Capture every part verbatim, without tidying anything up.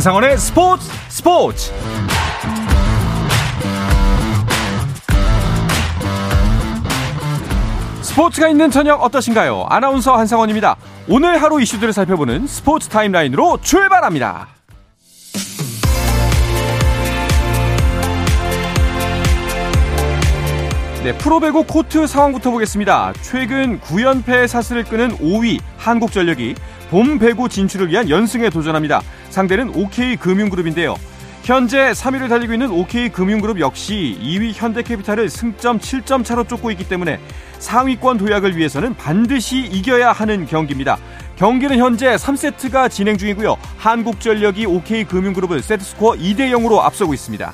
한상원의 스포츠 스포츠 스포츠가 있는 저녁 어떠신가요? 아나운서 한상원입니다. 오늘 하루 이슈들을 살펴보는 스포츠 타임라인으로 출발합니다. 네, 프로배구 코트 상황부터 보겠습니다. 최근 구 연패의 사슬을 끄는 오 위 한국전력이 봄 배구 진출을 위한 연승에 도전합니다. 상대는 오케이금융그룹인데요. 현재 삼 위를 달리고 있는 오케이금융그룹 역시 이 위 현대캐피탈을 승점 칠 점 차로 쫓고 있기 때문에 상위권 도약을 위해서는 반드시 이겨야 하는 경기입니다. 경기는 현재 삼 세트가 진행 중이고요. 한국전력이 오케이금융그룹을 세트스코어 이 대 영으로 앞서고 있습니다.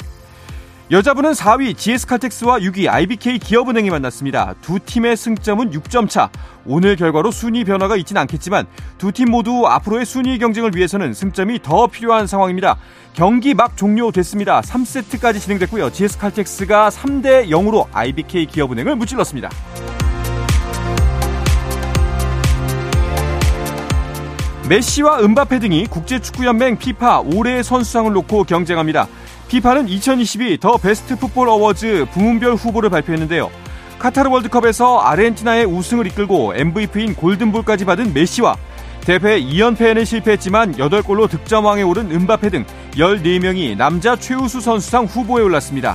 여자부는 사 위 지에스칼텍스와 육 위 아이비케이기업은행이 만났습니다. 두 팀의 승점은 육 점 차. 오늘 결과로 순위 변화가 있진 않겠지만 두 팀 모두 앞으로의 순위 경쟁을 위해서는 승점이 더 필요한 상황입니다. 경기 막 종료됐습니다. 삼 세트까지 진행됐고요. 지에스칼텍스가 삼 대 영으로 아이비케이기업은행을 무찔렀습니다. 메시와 음바페 등이 국제축구연맹 피파 올해의 선수상을 놓고 경쟁합니다. 피파는 이천이십이 더 베스트 풋볼 어워즈 부문별 후보를 발표했는데요. 카타르 월드컵에서 아르헨티나의 우승을 이끌고 엠브이피인 골든볼까지 받은 메시와 대회 이 연패에는 실패했지만 여덟 골로 득점왕에 오른 음바페 등 열네 명이 남자 최우수 선수상 후보에 올랐습니다.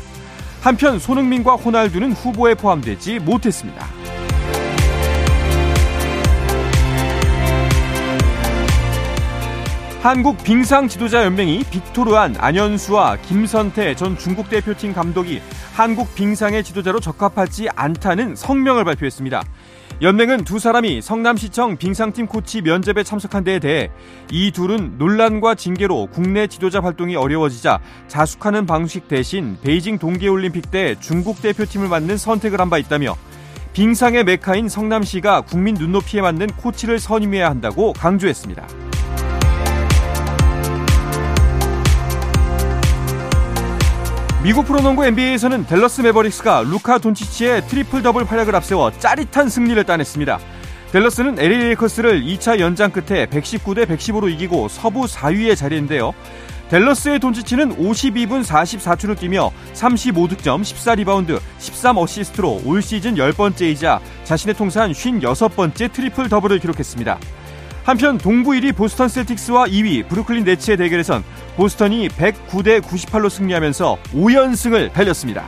한편 손흥민과 호날두는 후보에 포함되지 못했습니다. 한국 빙상지도자연맹이 빅토르한, 안현수와 김선태 전 중국 대표팀 감독이 한국 빙상의 지도자로 적합하지 않다는 성명을 발표했습니다. 연맹은 두 사람이 성남시청 빙상팀 코치 면접에 참석한 데에 대해 이 둘은 논란과 징계로 국내 지도자 활동이 어려워지자 자숙하는 방식 대신 베이징 동계올림픽 때 중국 대표팀을 맡는 선택을 한 바 있다며 빙상의 메카인 성남시가 국민 눈높이에 맞는 코치를 선임해야 한다고 강조했습니다. 미국 프로농구 엔비에이에서는 댈러스 매버릭스가 루카 돈치치의 트리플 더블 활약을 앞세워 짜릿한 승리를 따냈습니다. 댈러스는 엘에이 레이커스를 이 차 연장 끝에 백십구 대 백십오로 이기고 서부 사 위에 자리했는데요. 댈러스의 돈치치는 오십이 분 사십사 초를 뛰며 삼십오 득점, 십사 리바운드, 십삼 어시스트로 올 시즌 열 번째이자 자신의 통산 오십육 번째 트리플 더블을 기록했습니다. 한편 동부 일 위 보스턴 셀틱스와 이 위 브루클린 네츠의 대결에선 보스턴이 백구 대 구십팔로 승리하면서 오 연승을 달렸습니다.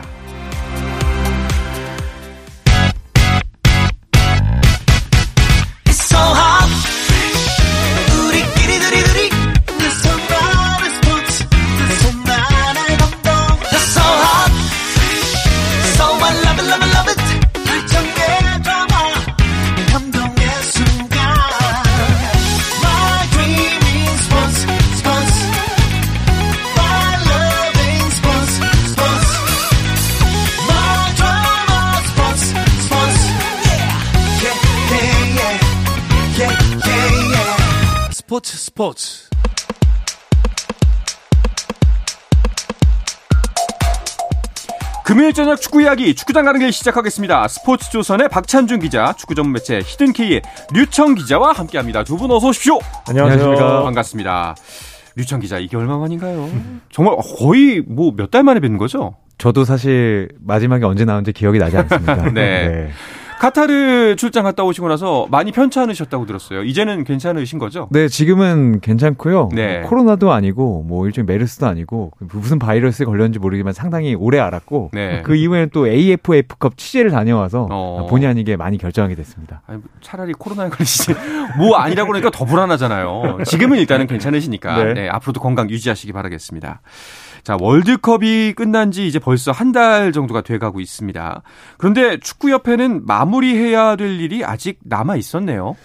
스포츠 스포츠 금요일 저녁 축구 이야기 축구장 가는 길 시작하겠습니다. 스포츠 조선의 박찬준 기자, 축구 전문 매체 히든K의 류청 기자와 함께합니다. 두 분 어서 오십시오. 안녕하십니까. 반갑습니다. 류청 기자, 이게 얼마 만인가요? 정말 거의 뭐 몇 달 만에 뵙는 거죠? 저도 사실 마지막에 언제 나온지 기억이 나지 않습니다. 네. 네. 카타르 출장 갔다 오시고 나서 많이 편찮으셨다고 들었어요. 이제는 괜찮으신 거죠? 네, 지금은 괜찮고요. 네. 코로나도 아니고 뭐 일종의 메르스도 아니고 무슨 바이러스에 걸렸는지 모르지만 상당히 오래 앓았고 네. 그 이후에는 또 에이에프에프컵 취재를 다녀와서 어... 본의 아니게 많이 결정하게 됐습니다. 아니, 차라리 코로나에 걸리시지 뭐 아니라고 그러니까 더 불안하잖아요. 지금은 일단은 괜찮으시니까 네. 네, 앞으로도 건강 유지하시기 바라겠습니다. 자, 월드컵이 끝난 지 이제 벌써 한 달 정도가 돼가고 있습니다. 그런데 축구협회는 마무리해야 될 일이 아직 남아 있었네요.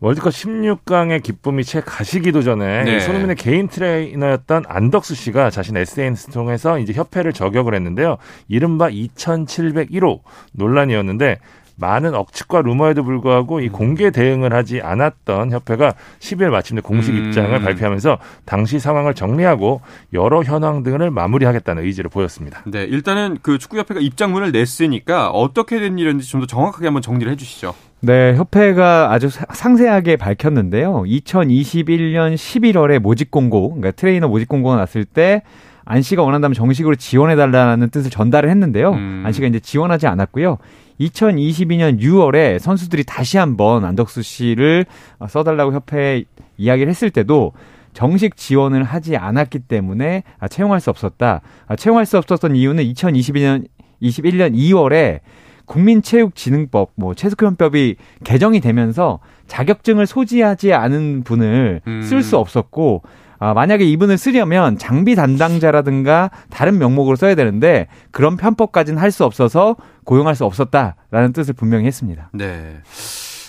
월드컵 십육 강의 기쁨이 채 가시기도 전에 네. 손흥민의 개인 트레이너였던 안덕수 씨가 자신 에스엔에스 통해서 이제 협회를 저격을 했는데요. 이른바 이천칠백일 호 논란이었는데 많은 억측과 루머에도 불구하고 이 공개 대응을 하지 않았던 협회가 십일 마침내 공식 음. 입장을 발표하면서 당시 상황을 정리하고 여러 현황 등을 마무리하겠다는 의지를 보였습니다. 네, 일단은 그 축구협회가 입장문을 냈으니까 어떻게 된 일인지 좀 더 정확하게 한번 정리를 해주시죠. 네, 협회가 아주 상세하게 밝혔는데요. 이천이십일 년 십일월에 모집 공고, 그러니까 트레이너 모집 공고가 났을 때 안 씨가 원한다면 정식으로 지원해달라는 뜻을 전달을 했는데요. 음. 안 씨가 이제 지원하지 않았고요. 이천이십이 년 유월에 선수들이 다시 한번 안덕수 씨를 써달라고 협회에 이야기를 했을 때도 정식 지원을 하지 않았기 때문에 아, 채용할 수 없었다. 아, 채용할 수 없었던 이유는 이천이십이 년, 이십일 년 이월에 국민체육진흥법, 뭐 체육회원법이 개정이 되면서 자격증을 소지하지 않은 분을 음. 쓸 수 없었고, 아, 만약에 이분을 쓰려면 장비 담당자라든가 다른 명목으로 써야 되는데 그런 편법까지는 할 수 없어서 고용할 수 없었다라는 뜻을 분명히 했습니다. 네.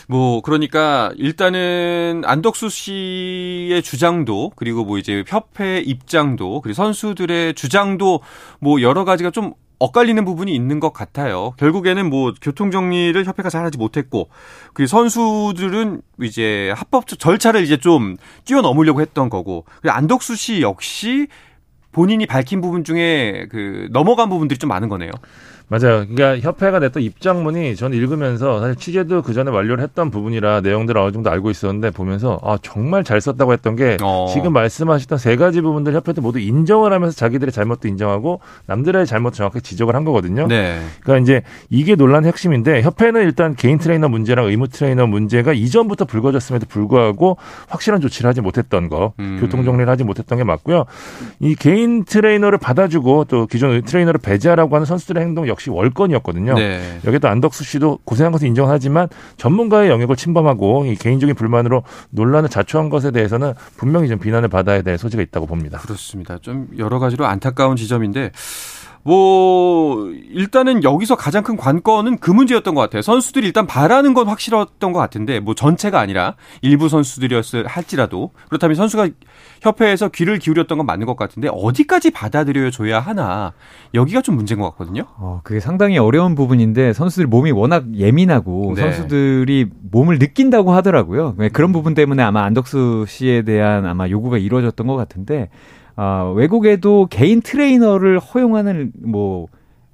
뭐 그러니까 일단은 안덕수 씨의 주장도 그리고 뭐 이제 협회 입장도 그리고 선수들의 주장도 뭐 여러 가지가 좀 엇갈리는 부분이 있는 것 같아요. 결국에는 뭐 교통 정리를 협회가 잘하지 못했고, 그리고 선수들은 이제 합법적 절차를 이제 좀 뛰어넘으려고 했던 거고, 그리고 안덕수 씨 역시 본인이 밝힌 부분 중에 그 넘어간 부분들이 좀 많은 거네요. 맞아요. 그러니까 협회가 냈던 입장문이 저는 읽으면서 사실 취재도 그 전에 완료를 했던 부분이라 내용들을 어느 정도 알고 있었는데 보면서 아 정말 잘 썼다고 했던 게 어. 지금 말씀하셨던 세 가지 부분들 협회도 모두 인정을 하면서 자기들의 잘못도 인정하고 남들의 잘못도 정확히 지적을 한 거거든요. 네. 그러니까 이제 이게 논란의 핵심인데 협회는 일단 개인 트레이너 문제랑 의무 트레이너 문제가 이전부터 불거졌음에도 불구하고 확실한 조치를 하지 못했던 거, 음. 교통 정리를 하지 못했던 게 맞고요. 이 개인 트레이너를 받아주고 또 기존 트레이너를 배제하라고 하는 선수들의 행동 역시 월권이었거든요. 네. 여기에 또 안덕수 씨도 고생한 것을 인정하지만 전문가의 영역을 침범하고 이 개인적인 불만으로 논란을 자초한 것에 대해서는 분명히 좀 비난을 받아야 될 소지가 있다고 봅니다. 그렇습니다. 좀 여러 가지로 안타까운 지점인데 뭐 일단은 여기서 가장 큰 관건은 그 문제였던 것 같아요. 선수들이 일단 바라는 건 확실했던 것 같은데 뭐 전체가 아니라 일부 선수들이었을 할지라도 그렇다면 선수가 협회에서 귀를 기울였던 건 맞는 것 같은데 어디까지 받아들여줘야 하나 여기가 좀 문제인 것 같거든요. 어, 그게 상당히 어려운 부분인데 선수들 몸이 워낙 예민하고 네. 선수들이 몸을 느낀다고 하더라고요. 그런 부분 때문에 아마 안덕수 씨에 대한 아마 요구가 이루어졌던 것 같은데 어, 외국에도 개인 트레이너를 허용하는 뭐,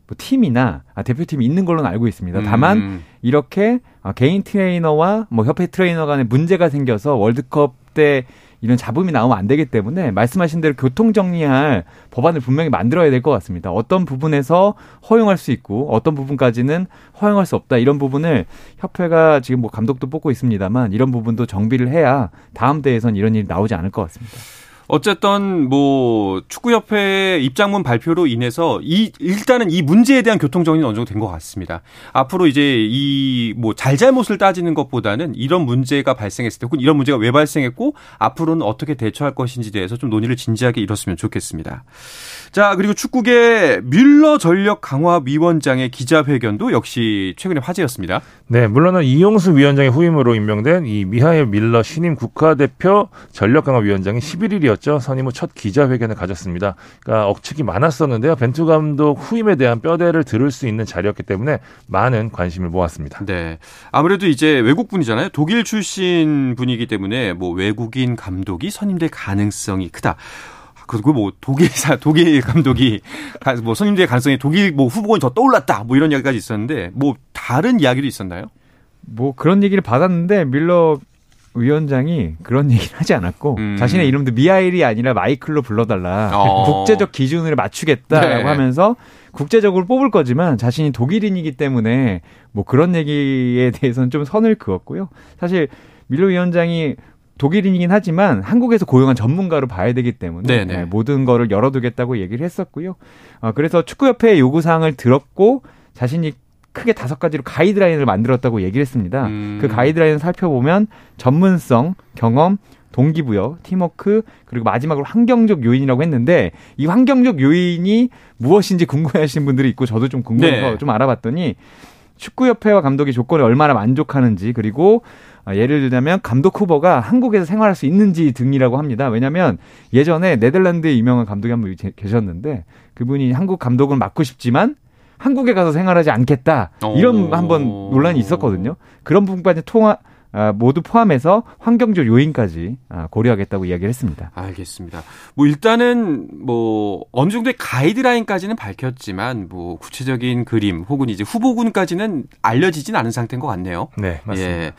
뭐 팀이나 아, 대표팀이 있는 걸로는 알고 있습니다. 다만 음. 이렇게 아, 개인 트레이너와 뭐 협회 트레이너 간에 문제가 생겨서 월드컵 때 이런 잡음이 나오면 안 되기 때문에 말씀하신 대로 교통정리할 법안을 분명히 만들어야 될 것 같습니다. 어떤 부분에서 허용할 수 있고 어떤 부분까지는 허용할 수 없다. 이런 부분을 협회가 지금 뭐 감독도 뽑고 있습니다만 이런 부분도 정비를 해야 다음 대회에선 이런 일이 나오지 않을 것 같습니다. 어쨌든 뭐 축구협회 입장문 발표로 인해서 이 일단은 이 문제에 대한 교통정리는 어느 정도 된 것 같습니다. 앞으로 이제 이 뭐 잘잘못을 따지는 것보다는 이런 문제가 발생했을 때 혹은 이런 문제가 왜 발생했고 앞으로는 어떻게 대처할 것인지에 대해서 좀 논의를 진지하게 이뤘으면 좋겠습니다. 자, 그리고 축구계 밀러 전력 강화 위원장의 기자회견도 역시 최근에 화제였습니다. 네, 물론은 이용수 위원장의 후임으로 임명된 이 미하엘 밀러 신임 국가대표 전력 강화 위원장이 십일일이었습니다. 선임 후 첫 기자회견을 가졌습니다. 그러니까 억측이 많았었는데요. 벤투 감독 후임에 대한 뼈대를 들을 수 있는 자리였기 때문에 많은 관심을 모았습니다. 네, 아무래도 이제 외국 분이잖아요. 독일 출신 분이기 때문에 뭐 외국인 감독이 선임될 가능성이 크다. 그리고 뭐 독일사 독일 감독이 뭐 선임될 가능성이 독일 뭐 후보군이 더 떠올랐다. 뭐 이런 이야기까지 있었는데 뭐 다른 이야기도 있었나요? 뭐 그런 얘기를 받았는데 밀러 위원장이 그런 얘기를 하지 않았고 음. 자신의 이름도 미하일이 아니라 마이클로 불러달라. 어. 국제적 기준을 맞추겠다라고 네. 하면서 국제적으로 뽑을 거지만 자신이 독일인이기 때문에 뭐 그런 얘기에 대해서는 좀 선을 그었고요. 사실 밀러 위원장이 독일인이긴 하지만 한국에서 고용한 전문가로 봐야 되기 때문에 네, 모든 거를 열어두겠다고 얘기를 했었고요. 그래서 축구협회의 요구사항을 들었고 자신이 크게 다섯 가지로 가이드라인을 만들었다고 얘기를 했습니다. 음. 그 가이드라인을 살펴보면 전문성, 경험, 동기부여, 팀워크, 그리고 마지막으로 환경적 요인이라고 했는데 이 환경적 요인이 무엇인지 궁금해하시는 분들이 있고 저도 좀 궁금해서 네. 좀 알아봤더니 축구협회와 감독이 조건에 얼마나 만족하는지 그리고 예를 들자면 감독 후보가 한국에서 생활할 수 있는지 등이라고 합니다. 왜냐하면 예전에 네덜란드에 유명한 감독이 한 분 계셨는데 그분이 한국 감독은 맡고 싶지만 한국에 가서 생활하지 않겠다. 이런 한번 논란이 있었거든요. 그런 부분까지 통화, 모두 포함해서 환경적 요인까지 고려하겠다고 이야기를 했습니다. 알겠습니다. 뭐 일단은 뭐 어느 정도의 가이드라인까지는 밝혔지만 뭐 구체적인 그림 혹은 이제 후보군까지는 알려지진 않은 상태인 것 같네요. 네, 맞습니다. 예.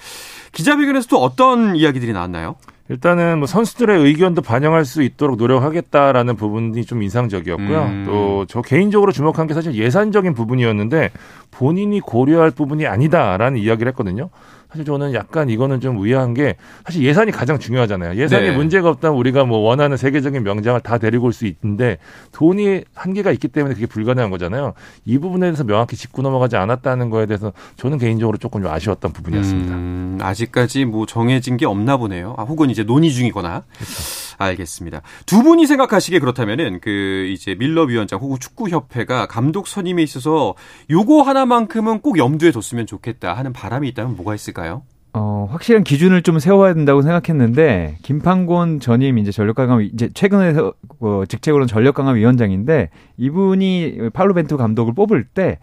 기자회견에서 또 어떤 이야기들이 나왔나요? 일단은 뭐 선수들의 의견도 반영할 수 있도록 노력하겠다라는 부분이 좀 인상적이었고요. 음. 또 저 개인적으로 주목한 게 사실 예산적인 부분이었는데 본인이 고려할 부분이 아니다라는 이야기를 했거든요. 사실 저는 약간 이거는 좀 의아한 게 사실 예산이 가장 중요하잖아요. 예산이 네. 문제가 없다면 우리가 뭐 원하는 세계적인 명장을 다 데리고 올 수 있는데 돈이 한계가 있기 때문에 그게 불가능한 거잖아요. 이 부분에 대해서 명확히 짚고 넘어가지 않았다는 거에 대해서 저는 개인적으로 조금 아쉬웠던 부분이었습니다. 음, 아직까지 뭐 정해진 게 없나 보네요. 아, 혹은 이제 논의 중이거나. 그렇죠. 알겠습니다. 두 분이 생각하시기에 그렇다면은 그 이제 밀러 위원장 혹은 축구협회가 감독 선임에 있어서 요거 하나만큼은 꼭 염두에 뒀으면 좋겠다 하는 바람이 있다면 뭐가 있을까요? 어, 확실한 기준을 좀 세워야 된다고 생각했는데 김판곤 전임 이제 전력강화 이제 최근에 어, 직책으로는 전력강화위원장인데 이분이 팔로 벤투 감독을 뽑을 때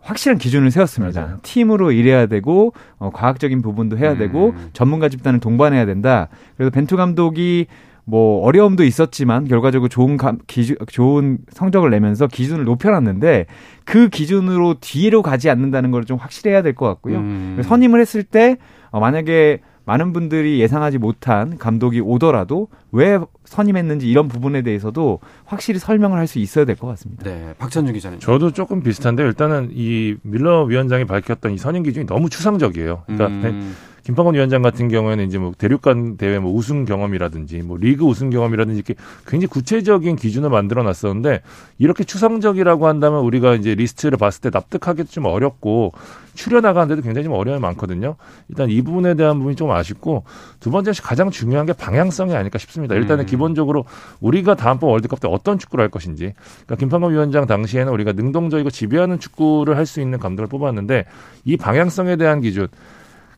확실한 기준을 세웠습니다. 맞아요. 팀으로 일해야 되고 어, 과학적인 부분도 해야 음. 되고 전문가 집단을 동반해야 된다. 그래서 벤투 감독이 뭐 어려움도 있었지만 결과적으로 좋은 감, 기준, 좋은 성적을 내면서 기준을 높여놨는데 그 기준으로 뒤로 가지 않는다는 걸 좀 확실해야 될 것 같고요. 음. 선임을 했을 때 만약에 많은 분들이 예상하지 못한 감독이 오더라도 왜 선임했는지 이런 부분에 대해서도 확실히 설명을 할 수 있어야 될 것 같습니다. 네, 박찬준 기자님. 저도 조금 비슷한데 일단은 이 밀러 위원장이 밝혔던 이 선임 기준이 너무 추상적이에요. 그러니까 음. 김판곤 위원장 같은 경우에는 이제 뭐 대륙간 대회 뭐 우승 경험이라든지 뭐 리그 우승 경험이라든지 이렇게 굉장히 구체적인 기준을 만들어 놨었는데 이렇게 추상적이라고 한다면 우리가 이제 리스트를 봤을 때 납득하기도 좀 어렵고 추려나가는데도 굉장히 좀 어려움이 많거든요. 일단 이 부분에 대한 부분이 좀 아쉽고 두 번째 가장 중요한 게 방향성이 아닐까 싶습니다. 일단은 음. 기본적으로 우리가 다음번 월드컵 때 어떤 축구를 할 것인지. 그러니까 김판곤 위원장 당시에는 우리가 능동적이고 지배하는 축구를 할 수 있는 감독을 뽑았는데 이 방향성에 대한 기준.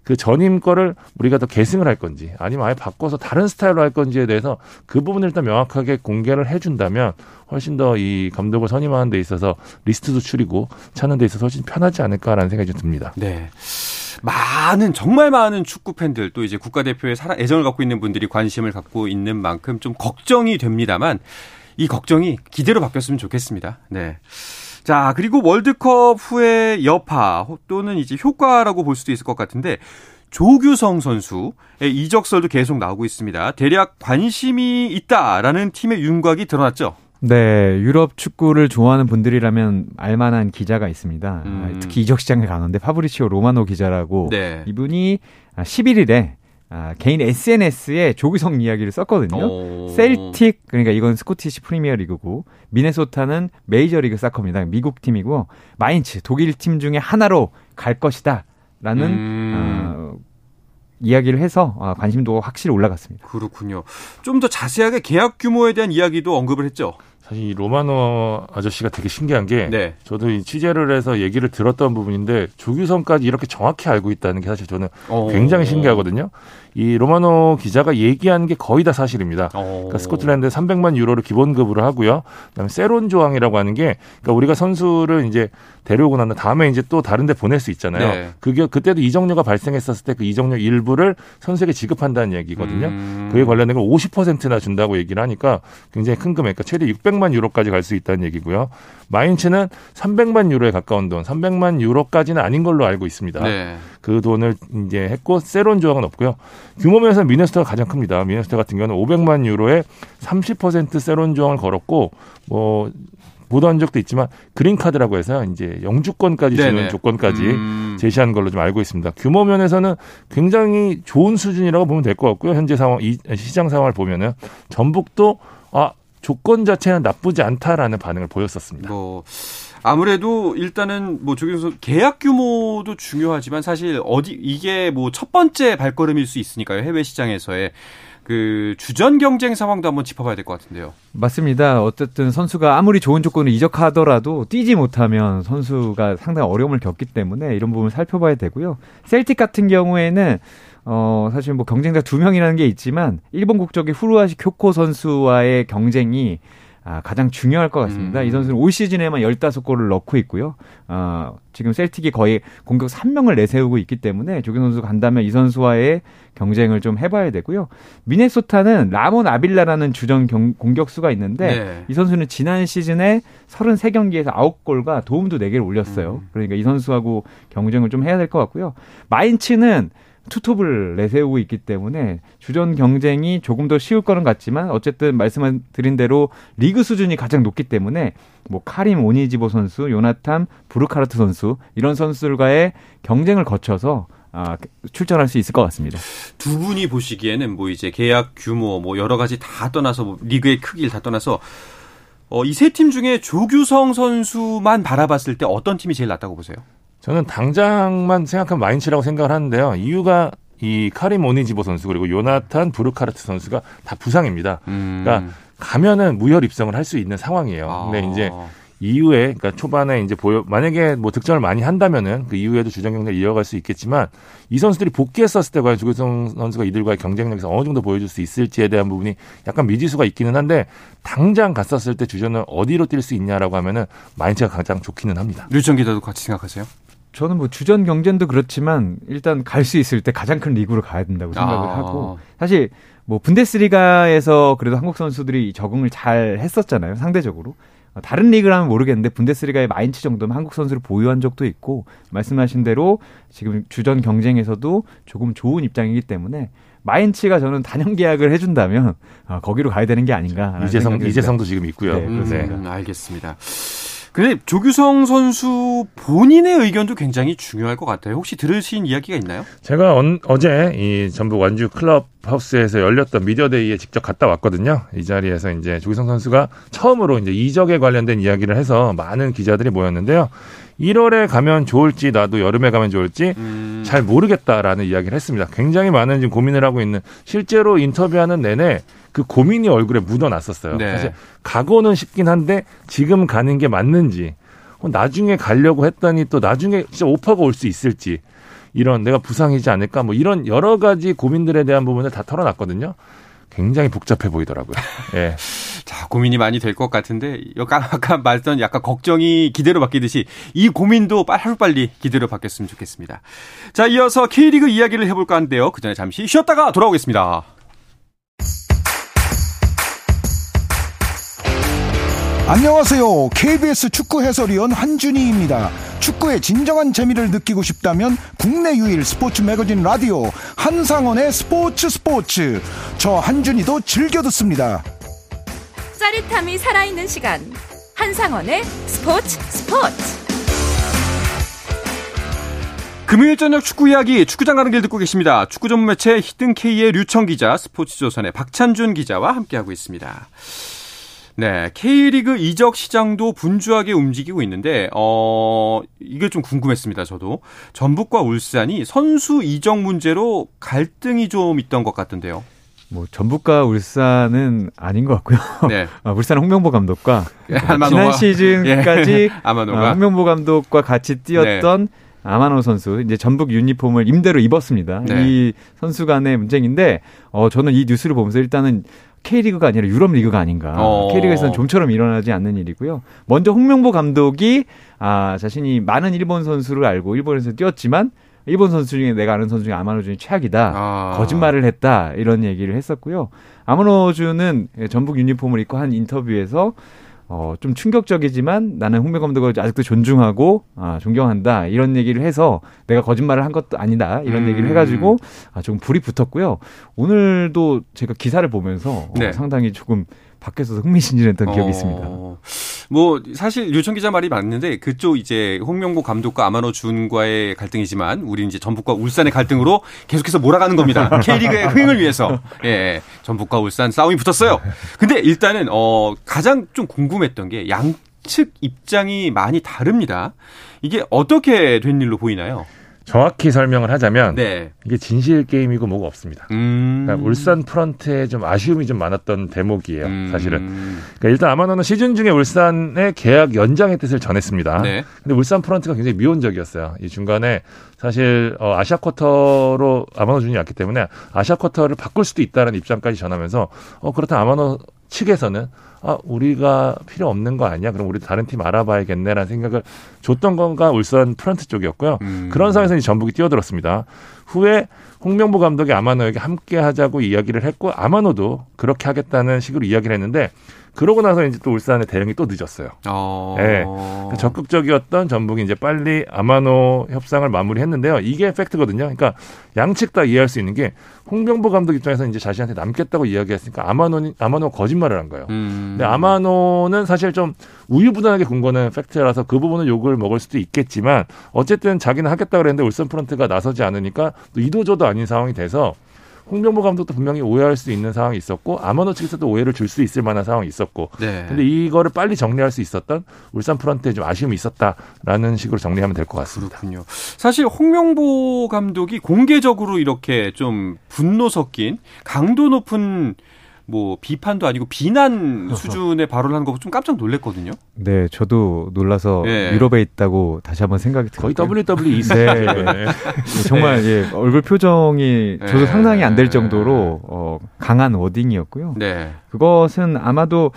그 전임 거를 우리가 더 계승을 할 건지 아니면 아예 바꿔서 다른 스타일로 할 건지에 대해서 그 부분을 일단 명확하게 공개를 해준다면 훨씬 더 이 감독을 선임하는 데 있어서 리스트도 추리고 찾는 데 있어서 훨씬 편하지 않을까라는 생각이 좀 듭니다. 네. 많은 정말 많은 축구 팬들 또 이제 국가대표의 사랑, 애정을 갖고 있는 분들이 관심을 갖고 있는 만큼 좀 걱정이 됩니다만 이 걱정이 기대로 바뀌었으면 좋겠습니다. 네. 자, 그리고 월드컵 후의 여파 또는 이제 효과라고 볼 수도 있을 것 같은데 조규성 선수의 이적설도 계속 나오고 있습니다. 대략 관심이 있다라는 팀의 윤곽이 드러났죠? 네, 유럽 축구를 좋아하는 분들이라면 알만한 기자가 있습니다. 음. 특히 이적 시장에 가는데 파브리치오 로마노 기자라고 네. 이분이 십일 일에 아, 개인 에스엔에스에 조규성 이야기를 썼거든요. 오. 셀틱, 그러니까 이건 스코티시 프리미어리그고 미네소타는 메이저리그 사커입니다. 미국 팀이고 마인츠, 독일 팀 중에 하나로 갈 것이다 라는 음. 어, 이야기를 해서 어, 관심도가 확실히 올라갔습니다. 그렇군요. 좀 더 자세하게 계약 규모에 대한 이야기도 언급을 했죠. 사실 이 로마노 아저씨가 되게 신기한 게 네. 저도 이 취재를 해서 얘기를 들었던 부분인데 조규성까지 이렇게 정확히 알고 있다는 게 사실 저는 오. 굉장히 신기하거든요. 이 로마노 기자가 얘기한 게 거의 다 사실입니다. 그러니까 스코틀랜드에 삼백만 유로를 기본급으로 하고요. 그다음에 세론 조항이라고 하는 게 그러니까 우리가 선수를 이제 데려오고 난 다음에 이제 또 다른 데 보낼 수 있잖아요. 네. 그게 그때도 이적료가 발생했었을 때 그 이적료 일부를 선수에게 지급한다는 얘기거든요. 음. 그에 관련된 걸 오십 퍼센트나 준다고 얘기를 하니까 굉장히 큰 금액, 그러니까 최대 육백만 유로까지 갈 수 있다는 얘기고요. 마인츠는 삼백만 유로에 가까운 돈, 삼백만 유로까지는 아닌 걸로 알고 있습니다. 네. 그 돈을 이제 했고 세론 조항은 없고요. 규모 면에서 미네소타가 가장 큽니다. 미네소타 같은 경우는 오백만 유로에 삼십 퍼센트 세론 조항을 걸었고 뭐 보도한 적도 있지만 그린카드라고 해서 이제 영주권까지 주는 네네. 조건까지 음. 제시한 걸로 좀 알고 있습니다. 규모 면에서는 굉장히 좋은 수준이라고 보면 될 것 같고요. 현재 상황, 이, 시장 상황을 보면은 전북도 아 조건 자체는 나쁘지 않다라는 반응을 보였었습니다. 뭐. 아무래도 일단은 뭐 조규성 계약 규모도 중요하지만 사실 어디 이게 뭐 첫 번째 발걸음일 수 있으니까요. 해외 시장에서의 그 주전 경쟁 상황도 한번 짚어봐야 될 것 같은데요. 맞습니다. 어쨌든 선수가 아무리 좋은 조건을 이적하더라도 뛰지 못하면 선수가 상당히 어려움을 겪기 때문에 이런 부분을 살펴봐야 되고요. 셀틱 같은 경우에는 어 사실 뭐 경쟁자 두 명이라는 게 있지만 일본 국적의 후루하시 쿄고 선수와의 경쟁이 아, 가장 중요할 것 같습니다. 음. 이 선수는 올 시즌에만 열다섯 골을 넣고 있고요. 어, 지금 셀틱이 거의 공격 세 명을 내세우고 있기 때문에 조규 선수 간다면 이 선수와의 경쟁을 좀 해봐야 되고요. 미네소타는 라몬 아빌라라는 주전 경, 공격수가 있는데 네. 이 선수는 지난 시즌에 서른세 경기에서 아홉 골과 도움도 네 개를 올렸어요. 음. 그러니까 이 선수하고 경쟁을 좀 해야 될 것 같고요. 마인츠는 투톱을 내세우고 있기 때문에 주전 경쟁이 조금 더 쉬울 거는 같지만 어쨌든 말씀드린 대로 리그 수준이 가장 높기 때문에 뭐 카림 오니지보 선수, 요나탄 브루카르트 선수 이런 선수들과의 경쟁을 거쳐서 아, 출전할 수 있을 것 같습니다. 두 분이 보시기에는 뭐 이제 계약 규모 뭐 여러 가지 다 떠나서 뭐 리그의 크기를 다 떠나서 어, 이 세 팀 중에 조규성 선수만 바라봤을 때 어떤 팀이 제일 낫다고 보세요? 저는 당장만 생각하면 마인츠라고 생각을 하는데요. 이유가 이 카림 오니지보 선수 그리고 요나탄 브루카르트 선수가 다 부상입니다. 음. 그러니까 가면은 무혈 입성을 할 수 있는 상황이에요. 아. 근데 이제 이후에 그러니까 초반에 이제 보여 만약에 뭐 득점을 많이 한다면은 그 이후에도 주전 경쟁을 이어갈 수 있겠지만 이 선수들이 복귀했었을 때 과연 조규성 선수가 이들과의 경쟁력에서 어느 정도 보여줄 수 있을지에 대한 부분이 약간 미지수가 있기는 한데 당장 갔었을 때 주전을 어디로 뛸 수 있냐라고 하면은 마인츠가 가장 좋기는 합니다. 류청 기자도 같이 생각하세요? 저는 뭐 주전 경쟁도 그렇지만 일단 갈 수 있을 때 가장 큰 리그로 가야 된다고 생각을 아. 하고 사실 뭐 분데스리가에서 그래도 한국 선수들이 적응을 잘 했었잖아요. 상대적으로. 다른 리그라면 모르겠는데 분데스리가의 마인츠 정도면 한국 선수를 보유한 적도 있고 말씀하신 대로 지금 주전 경쟁에서도 조금 좋은 입장이기 때문에 마인츠가 저는 단연 계약을 해준다면 어, 거기로 가야 되는 게 아닌가. 이재성, 이재성도 지금 있고요. 네, 음, 네. 알겠습니다. 근데 조규성 선수 본인의 의견도 굉장히 중요할 것 같아요. 혹시 들으신 이야기가 있나요? 제가 언, 어제 이 전북 완주 클럽하우스에서 열렸던 미디어데이에 직접 갔다 왔거든요. 이 자리에서 이제 조규성 선수가 처음으로 이제 이적에 관련된 이야기를 해서 많은 기자들이 모였는데요. 일월에 가면 좋을지 나도 여름에 가면 좋을지 음... 잘 모르겠다라는 이야기를 했습니다. 굉장히 많은 지금 고민을 하고 있는 실제로 인터뷰하는 내내 그 고민이 얼굴에 묻어났었어요. 네. 사실 가고는 싶긴 한데 지금 가는 게 맞는지 나중에 가려고 했더니 또 나중에 진짜 오퍼가 올 수 있을지 이런 내가 부상이지 않을까 뭐 이런 여러 가지 고민들에 대한 부분을 다 털어놨거든요. 굉장히 복잡해 보이더라고요. 예. 자, 고민이 많이 될 것 같은데, 약간 아까 말했던 약간 걱정이 기대로 바뀌듯이 이 고민도 하루빨리 기대로 바뀌었으면 좋겠습니다. 자, 이어서 K리그 이야기를 해볼까 하는데요. 그 전에 잠시 쉬었다가 돌아오겠습니다. 안녕하세요. 케이비에스 축구 해설위원 한준희입니다. 축구의 진정한 재미를 느끼고 싶다면 국내 유일 스포츠 매거진 라디오 한상원의 스포츠 스포츠. 저 한준희도 즐겨 듣습니다. 짜릿함이 살아있는 시간 한상원의 스포츠 스포츠. 금요일 저녁 축구 이야기 축구장 가는 길 듣고 계십니다. 축구 전문 매체 히든K의 류청 기자, 스포츠조선의 박찬준 기자와 함께하고 있습니다. 네, K리그 이적 시장도 분주하게 움직이고 있는데 어 이게 좀 궁금했습니다. 저도 전북과 울산이 선수 이적 문제로 갈등이 좀 있던 것 같던데요. 뭐 전북과 울산은 아닌 것 같고요. 네. 아, 울산 홍명보 감독과 아마노가. 지난 시즌까지 예. 아마노가. 아, 홍명보 감독과 같이 뛰었던 네. 아마노 선수 이제 전북 유니폼을 임대로 입었습니다. 네. 이 선수 간의 문쟁인데 어 저는 이 뉴스를 보면서 일단은 K리그가 아니라 유럽리그가 아닌가. 어. K리그에서는 좀처럼 일어나지 않는 일이고요. 먼저 홍명보 감독이 아, 자신이 많은 일본 선수를 알고 일본에서 뛰었지만 일본 선수 중에 내가 아는 선수 중에 아마노 준이 최악이다. 아. 거짓말을 했다. 이런 얘기를 했었고요. 아마노 준은 전북 유니폼을 입고 한 인터뷰에서 어, 좀 충격적이지만 나는 홍명보 감독을 아직도 존중하고 아, 존경한다. 이런 얘기를 해서 내가 거짓말을 한 것도 아니다. 이런 음. 얘기를 해가지고 아, 조금 불이 붙었고요. 오늘도 제가 기사를 보면서 네. 어, 상당히 조금 밖에서 흥미진진했던 어... 기억이 있습니다. 뭐 사실 류청 기자 말이 맞는데 그쪽 이제 홍명보 감독과 아마노 준과의 갈등이지만 우리는 이제 전북과 울산의 갈등으로 계속해서 몰아가는 겁니다. K리그의 흥행을 위해서. 예, 전북과 울산 싸움이 붙었어요. 근데 일단은 어 가장 좀 궁금했던 게 양측 입장이 많이 다릅니다. 이게 어떻게 된 일로 보이나요? 정확히 설명을 하자면 네. 이게 진실 게임이고 뭐가 없습니다. 음. 그러니까 울산 프런트에 좀 아쉬움이 좀 많았던 대목이에요. 음. 사실은. 그러니까 일단 아마노는 시즌 중에 울산의 계약 연장의 뜻을 전했습니다. 네. 근데 울산 프런트가 굉장히 미온적이었어요. 이 중간에 사실 어, 아시아 쿼터로 아마노 준이 왔기 때문에 아시아 쿼터를 바꿀 수도 있다는 입장까지 전하면서 어, 그렇다면 아마노 측에서는 아, 우리가 필요 없는 거 아니야? 그럼 우리 다른 팀 알아봐야겠네라는 생각을 줬던 건가 울산 프런트 쪽이었고요. 음. 그런 상황에서 전북이 뛰어들었습니다. 후에 홍명보 감독이 아마노에게 함께 하자고 이야기를 했고 아마노도 그렇게 하겠다는 식으로 이야기를 했는데 그러고 나서 이제 또 울산의 대응이 또 늦었어요. 어... 네. 적극적이었던 전북이 이제 빨리 아마노 협상을 마무리했는데요. 이게 팩트거든요. 그러니까 양측 다 이해할 수 있는 게 홍명보 감독 입장에서는 이제 자신한테 남겠다고 이야기했으니까 아마노는 아마노 거짓말을 한 거예요. 음... 근데 아마노는 사실 좀 우유부단하게 군 거는 팩트라서 그 부분은 욕을 먹을 수도 있겠지만 어쨌든 자기는 하겠다고 그랬는데 울산 프런트가 나서지 않으니까 또 이도저도 아닌 상황이 돼서. 홍명보 감독도 분명히 오해할 수 있는 상황이 있었고 아마노 측에서도 오해를 줄 수 있을 만한 상황이 있었고 네. 근데 이거를 빨리 정리할 수 있었던 울산 프런트에 좀 아쉬움이 있었다라는 식으로 정리하면 될 것 같습니다. 그렇군요. 사실 홍명보 감독이 공개적으로 이렇게 좀 분노 섞인 강도 높은 뭐 비판도 아니고 비난 수준의 발언을 한 거 좀 깜짝 놀랐거든요. 네, 저도 놀라서 네. 유럽에 있다고 다시 한번 생각이 들어요. 거의 더블유 더블유 이 네. 네. 정말 네. 예, 얼굴 표정이 저도 네. 상상이 안 될 정도로 어, 강한 워딩이었고요. 네. 그것은 아마도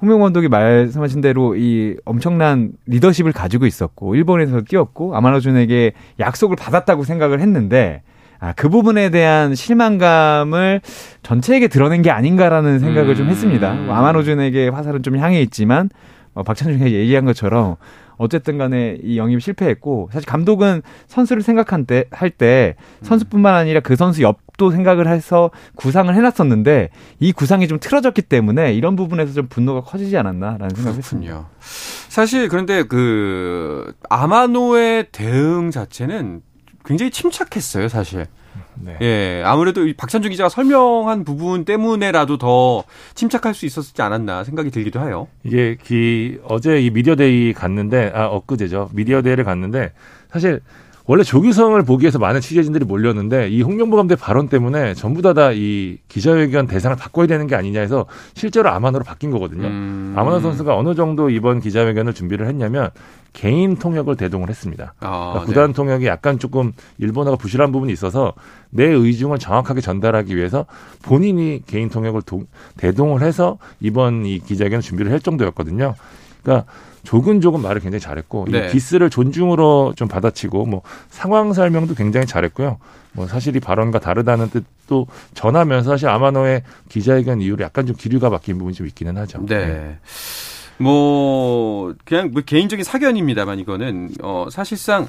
홍명보 감독이 말씀하신 대로 이 엄청난 리더십을 가지고 있었고 일본에서 뛰었고 아마노 준에게 약속을 받았다고 생각을 했는데 아, 그 부분에 대한 실망감을 전체에게 드러낸 게 아닌가라는 생각을 음. 좀 했습니다. 아마노 준에게 화살은 좀 향해 있지만 어, 박찬준이 얘기한 것처럼 어쨌든 간에 이 영입 실패했고 사실 감독은 선수를 생각할 때, 할 때 선수뿐만 아니라 그 선수 옆도 생각을 해서 구상을 해놨었는데 이 구상이 좀 틀어졌기 때문에 이런 부분에서 좀 분노가 커지지 않았나라는 생각을 했습니다. 사실 그런데 그 아마노의 대응 자체는 굉장히 침착했어요, 사실. 네. 예, 아무래도 박찬준 기자가 설명한 부분 때문에라도 더 침착할 수 있었지 않았나 생각이 들기도 해요. 이게 기, 어제 이 미디어데이 갔는데, 아, 엊그제죠. 미디어데이를 갔는데, 사실, 원래 조규성을 보기 위해서 많은 취재진들이 몰렸는데 이 홍명보 감독의 발언 때문에 전부 다 다 이 기자회견 대상을 바꿔야 되는 게 아니냐 해서 실제로 아마노로 바뀐 거거든요. 음. 아마노 선수가 어느 정도 이번 기자회견을 준비를 했냐면 개인 통역을 대동을 했습니다. 아, 그러니까 구단 네. 통역이 약간 조금 일본어가 부실한 부분이 있어서 내 의중을 정확하게 전달하기 위해서 본인이 개인 통역을 동, 대동을 해서 이번 이 기자회견 준비를 할 정도였거든요. 그러니까 조근조근 말을 굉장히 잘했고 네. 이 디스를 존중으로 좀 받아치고 뭐 상황 설명도 굉장히 잘했고요. 뭐 사실 이 발언과 다르다는 뜻도 전하면서 사실 아마노의 기자회견 이후로 약간 좀 기류가 바뀐 부분이 좀 있기는 하죠. 네. 네. 뭐 그냥 뭐 개인적인 사견입니다만 이거는 어 사실상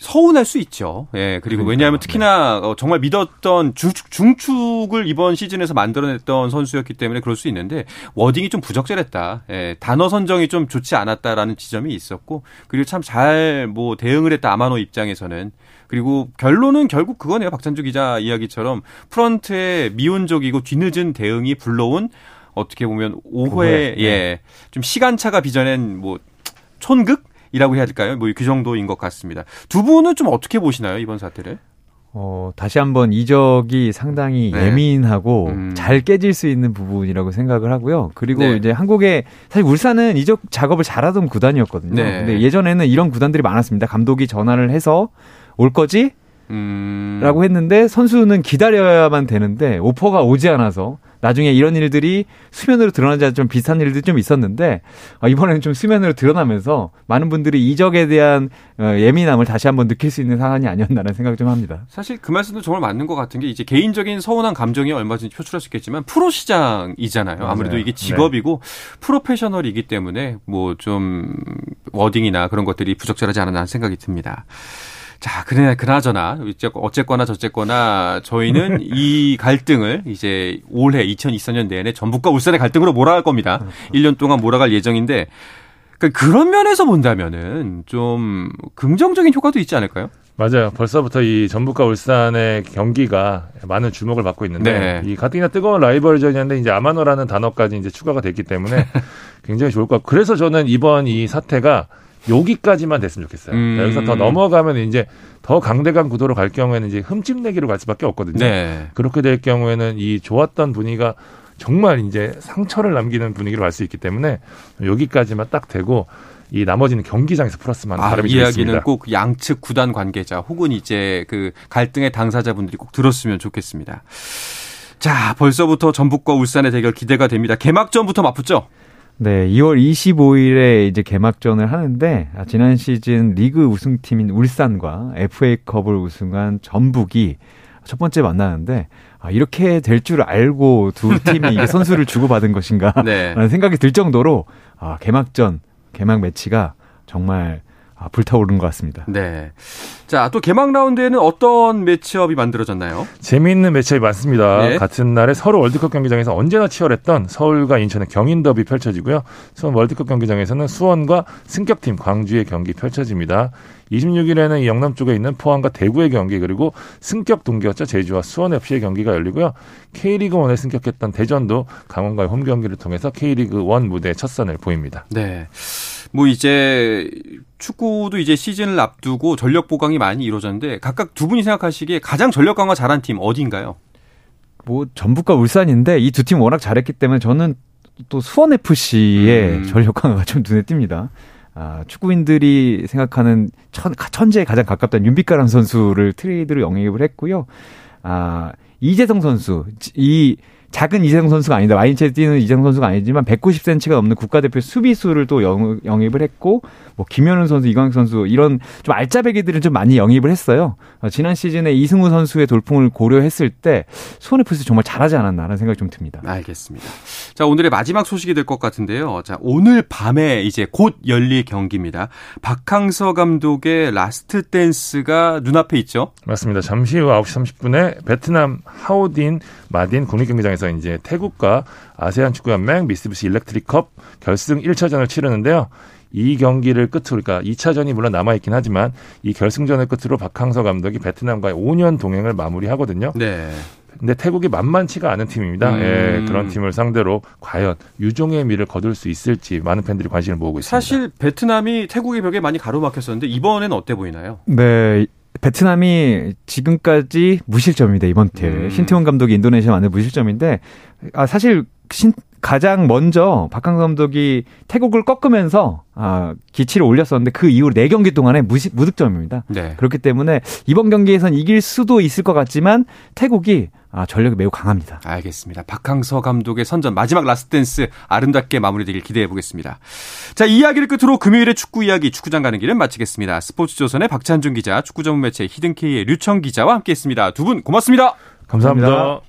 서운할 수 있죠. 예, 그리고 그러니까, 왜냐하면 특히나 네. 정말 믿었던 중축, 중축을 이번 시즌에서 만들어냈던 선수였기 때문에 그럴 수 있는데 워딩이 좀 부적절했다. 예, 단어 선정이 좀 좋지 않았다라는 지점이 있었고 그리고 참 잘 뭐 대응을 했다 아마노 입장에서는. 그리고 결론은 결국 그거네요. 박찬주 기자 이야기처럼 프런트의 미온적이고 뒤늦은 대응이 불러온 어떻게 보면 오해, 네. 예, 좀 시간차가 빚어낸 뭐 촌극? 이라고 해야 될까요? 뭐 그 정도인 것 같습니다. 두 분은 좀 어떻게 보시나요? 이번 사태를? 어, 다시 한번 이적이 상당히 네. 예민하고 음. 잘 깨질 수 있는 부분이라고 생각을 하고요. 그리고 네. 이제 한국에 사실 울산은 이적 작업을 잘하던 구단이었거든요. 네. 근데 예전에는 이런 구단들이 많았습니다. 감독이 전화를 해서 올 거지? 음... 라고 했는데 선수는 기다려야만 되는데 오퍼가 오지 않아서 나중에 이런 일들이 수면으로 드러나지 좀 비슷한 일들이 좀 있었는데 이번에는 좀 수면으로 드러나면서 많은 분들이 이적에 대한 예민함을 다시 한번 느낄 수 있는 상황이 아니었나라는 생각을 좀 합니다. 사실 그 말씀도 정말 맞는 것 같은 게 이제 개인적인 서운한 감정이 얼마든지 표출할 수 있겠지만 프로 시장이잖아요. 맞아요. 아무래도 이게 직업이고 네. 프로페셔널이기 때문에 뭐 좀 워딩이나 그런 것들이 부적절하지 않았나 생각이 듭니다. 자, 그래, 그나저나, 어쨌거나 저쨌거나, 저희는 이 갈등을 이제 올해 이천이십사 년 내내 전북과 울산의 갈등으로 몰아갈 겁니다. 일 년 동안 몰아갈 예정인데, 그러니까 그런 면에서 본다면은 좀 긍정적인 효과도 있지 않을까요? 맞아요. 벌써부터 이 전북과 울산의 경기가 많은 주목을 받고 있는데, 네. 이 가뜩이나 뜨거운 라이벌전이었는데, 이제 아마노라는 단어까지 이제 추가가 됐기 때문에 굉장히 좋을 것 같고, 그래서 저는 이번 이 사태가 여기까지만 됐으면 좋겠어요. 음. 여기서 더 넘어가면 이제 더 강대강 구도로 갈 경우에는 이제 흠집내기로 갈 수밖에 없거든요. 네. 그렇게 될 경우에는 이 좋았던 분위기가 정말 이제 상처를 남기는 분위기로 갈 수 있기 때문에 여기까지만 딱 되고 이 나머지는 경기장에서 플러스만 아, 바람이 되겠습니다. 이야기는 꼭 양측 구단 관계자 혹은 이제 그 갈등의 당사자분들이 꼭 들었으면 좋겠습니다. 자, 벌써부터 전북과 울산의 대결 기대가 됩니다. 개막전부터 맞붙죠? 네, 이월 이십오일에 이제 개막전을 하는데, 지난 시즌 리그 우승팀인 울산과 에프에이컵을 우승한 전북이 첫 번째 만나는데, 아, 이렇게 될 줄 알고 두 팀이 이게 선수를 주고받은 것인가 네. 라는 생각이 들 정도로, 아, 개막전, 개막 매치가 정말 아, 불타오른 것 같습니다. 네. 자, 또 개막 라운드에는 어떤 매치업이 만들어졌나요? 재미있는 매치업이 많습니다. 네. 같은 날에 서울 월드컵 경기장에서 언제나 치열했던 서울과 인천의 경인더비 펼쳐지고요. 수원 월드컵 경기장에서는 수원과 승격팀 광주의 경기 펼쳐집니다. 이십육일에는 영남 쪽에 있는 포항과 대구의 경기, 그리고 승격 동기였죠. 제주와 수원 에프씨의 경기가 열리고요. K리그일에 승격했던 대전도 강원과의 홈 경기를 통해서 K리그일 무대의 첫 선을 보입니다. 네. 뭐 이제 축구도 이제 시즌을 앞두고 전력 보강이 많이 이루어졌는데, 각각 두 분이 생각하시기에 가장 전력 강화 잘한 팀 어디인가요? 뭐 전북과 울산인데 이 두 팀 워낙 잘했기 때문에 저는 또 수원 에프씨의 음. 전력 강화가 좀 눈에 띕니다. 아, 축구인들이 생각하는 천, 천재에 가장 가깝다는 윤비가람 선수를 트레이드로 영입을 했고요. 아, 이재성 선수, 이 작은 이재성 선수가 아니다. 마인츠에 뛰는 이재성 선수가 아니지만 백구십 센티미터가 넘는 국가대표 수비수를 또 영, 영입을 했고, 뭐 김현우 선수, 이광혁 선수 이런 좀 알짜배기들은 좀 많이 영입을 했어요. 아, 지난 시즌에 이승우 선수의 돌풍을 고려했을 때 수원 에프씨 정말 잘하지 않았나라는 생각이 좀 듭니다. 알겠습니다. 자, 오늘의 마지막 소식이 될 것 같은데요. 자, 오늘 밤에 이제 곧 열릴 경기입니다. 박항서 감독의 라스트 댄스가 눈앞에 있죠? 맞습니다. 잠시 후 아홉시 삼십분에 베트남 하오딘 마딘 국립경기장에서 이제 태국과 아세안 축구연맹 미쓰비시 일렉트릭컵 결승 일차전을 치르는데요. 이 경기를 끝으로, 그러니까 이차전이 물론 남아있긴 하지만 이 결승전을 끝으로 박항서 감독이 베트남과의 오년 동행을 마무리하거든요. 네. 근데 태국이 만만치가 않은 팀입니다. 음. 예, 그런 팀을 상대로 과연 유종의 미를 거둘 수 있을지 많은 팬들이 관심을 모으고 있습니다. 사실 베트남이 태국의 벽에 많이 가로막혔었는데 이번에는 어때 보이나요? 네. 베트남이 지금까지 무실점입니다. 이번 팀. 음. 신태용 감독이 인도네시아 만든 무실점인데, 아, 사실 신, 가장 먼저 박항서 감독이 태국을 꺾으면서 아, 기치를 올렸었는데 그 이후로 네 경기 동안에 무시, 무득점입니다. 네. 그렇기 때문에 이번 경기에선 이길 수도 있을 것 같지만 태국이 아, 전력이 매우 강합니다. 알겠습니다. 박항서 감독의 선전, 마지막 라스트댄스 아름답게 마무리되길 기대해보겠습니다. 자, 이야기를 끝으로 금요일의 축구 이야기, 축구장 가는 길은 마치겠습니다. 스포츠조선의 박찬준 기자, 축구 전문 매체 히든K의 류청 기자와 함께했습니다. 두 분 고맙습니다. 감사합니다. 감사합니다.